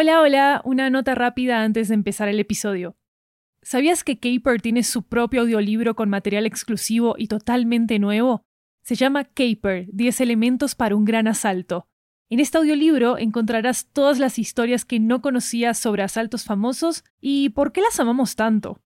Hola, hola, una nota rápida antes de empezar el episodio. ¿Sabías que Caper tiene su propio audiolibro con material exclusivo y totalmente nuevo? Se llama Caper, 10 elementos para un gran asalto. En este audiolibro encontrarás todas las historias que no conocías sobre asaltos famosos y por qué las amamos tanto.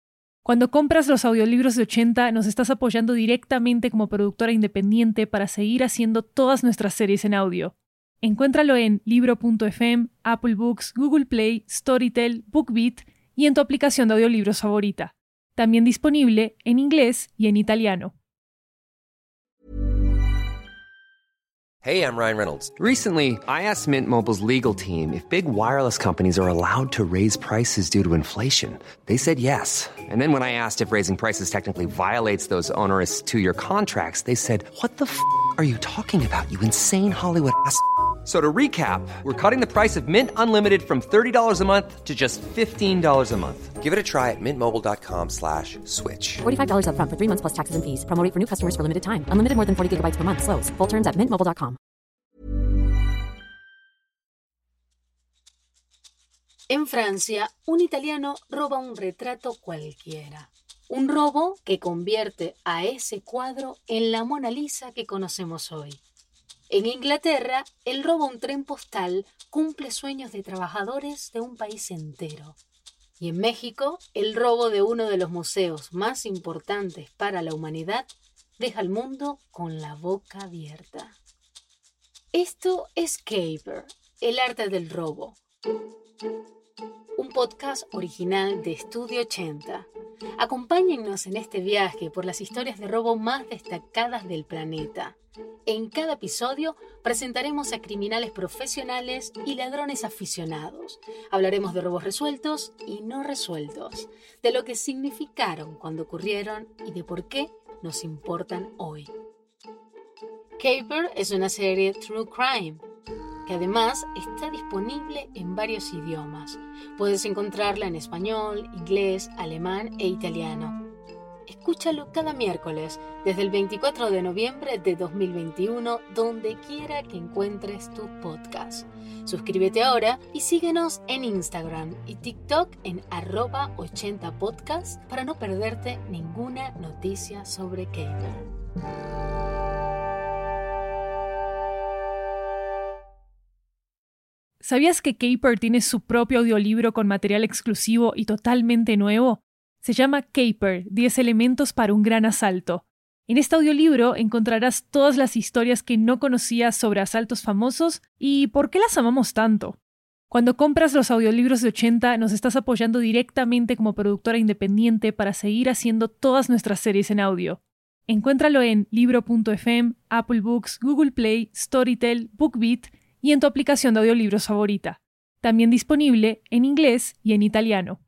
Cuando compras los audiolibros de Ochenta, nos estás apoyando directamente como productora independiente para seguir haciendo todas nuestras series en audio. Encuéntralo en libro.fm, Apple Books, Google Play, Storytel, BookBeat y en tu aplicación de audiolibros favorita. También disponible en inglés y en italiano. Hey, I'm Ryan Reynolds. Recently, I asked Mint Mobile's legal team if big wireless companies are allowed to raise prices due to inflation. They said yes. And then when I asked if raising prices technically violates those onerous two-year contracts, they said, "What the f*** are you talking about, you insane Hollywood ass?" So to recap, we're cutting the price of Mint Unlimited from $30 a month to just $15 a month. Give it a try at mintmobile.com/switch. $45 up front for 3 months plus taxes and fees. Promo rate for new customers for limited time. Unlimited more than 40 gigabytes per month. Slows full terms at mintmobile.com. En Francia, un italiano roba un retrato cualquiera. Un robo que convierte a ese cuadro en la Mona Lisa que conocemos hoy. En Inglaterra, el robo a un tren postal cumple sueños de trabajadores de un país entero. Y en México, el robo de uno de los museos más importantes para la humanidad deja al mundo con la boca abierta. Esto es Caper, el arte del robo. Un podcast original de Studio Ochenta. Acompáñennos en este viaje por las historias de robo más destacadas del planeta. En cada episodio presentaremos a criminales profesionales y ladrones aficionados. Hablaremos de robos resueltos y no resueltos, de lo que significaron cuando ocurrieron y de por qué nos importan hoy. Caper es una serie True Crime, que además está disponible en varios idiomas. Puedes encontrarla en español, inglés, alemán e italiano. Escúchalo cada miércoles, desde el 24 de noviembre de 2021, donde quiera que encuentres tu podcast. Suscríbete ahora y síguenos en Instagram y TikTok en @80podcast para no perderte ninguna noticia sobre Caper. ¿Sabías que Caper tiene su propio audiolibro con material exclusivo y totalmente nuevo? Se llama Caper, 10 elementos para un gran asalto. En este audiolibro encontrarás todas las historias que no conocías sobre asaltos famosos y por qué las amamos tanto. Cuando compras los audiolibros de Ochenta, nos estás apoyando directamente como productora independiente para seguir haciendo todas nuestras series en audio. Encuéntralo en libro.fm, Apple Books, Google Play, Storytel, BookBeat y en tu aplicación de audiolibros favorita. También disponible en inglés y en italiano.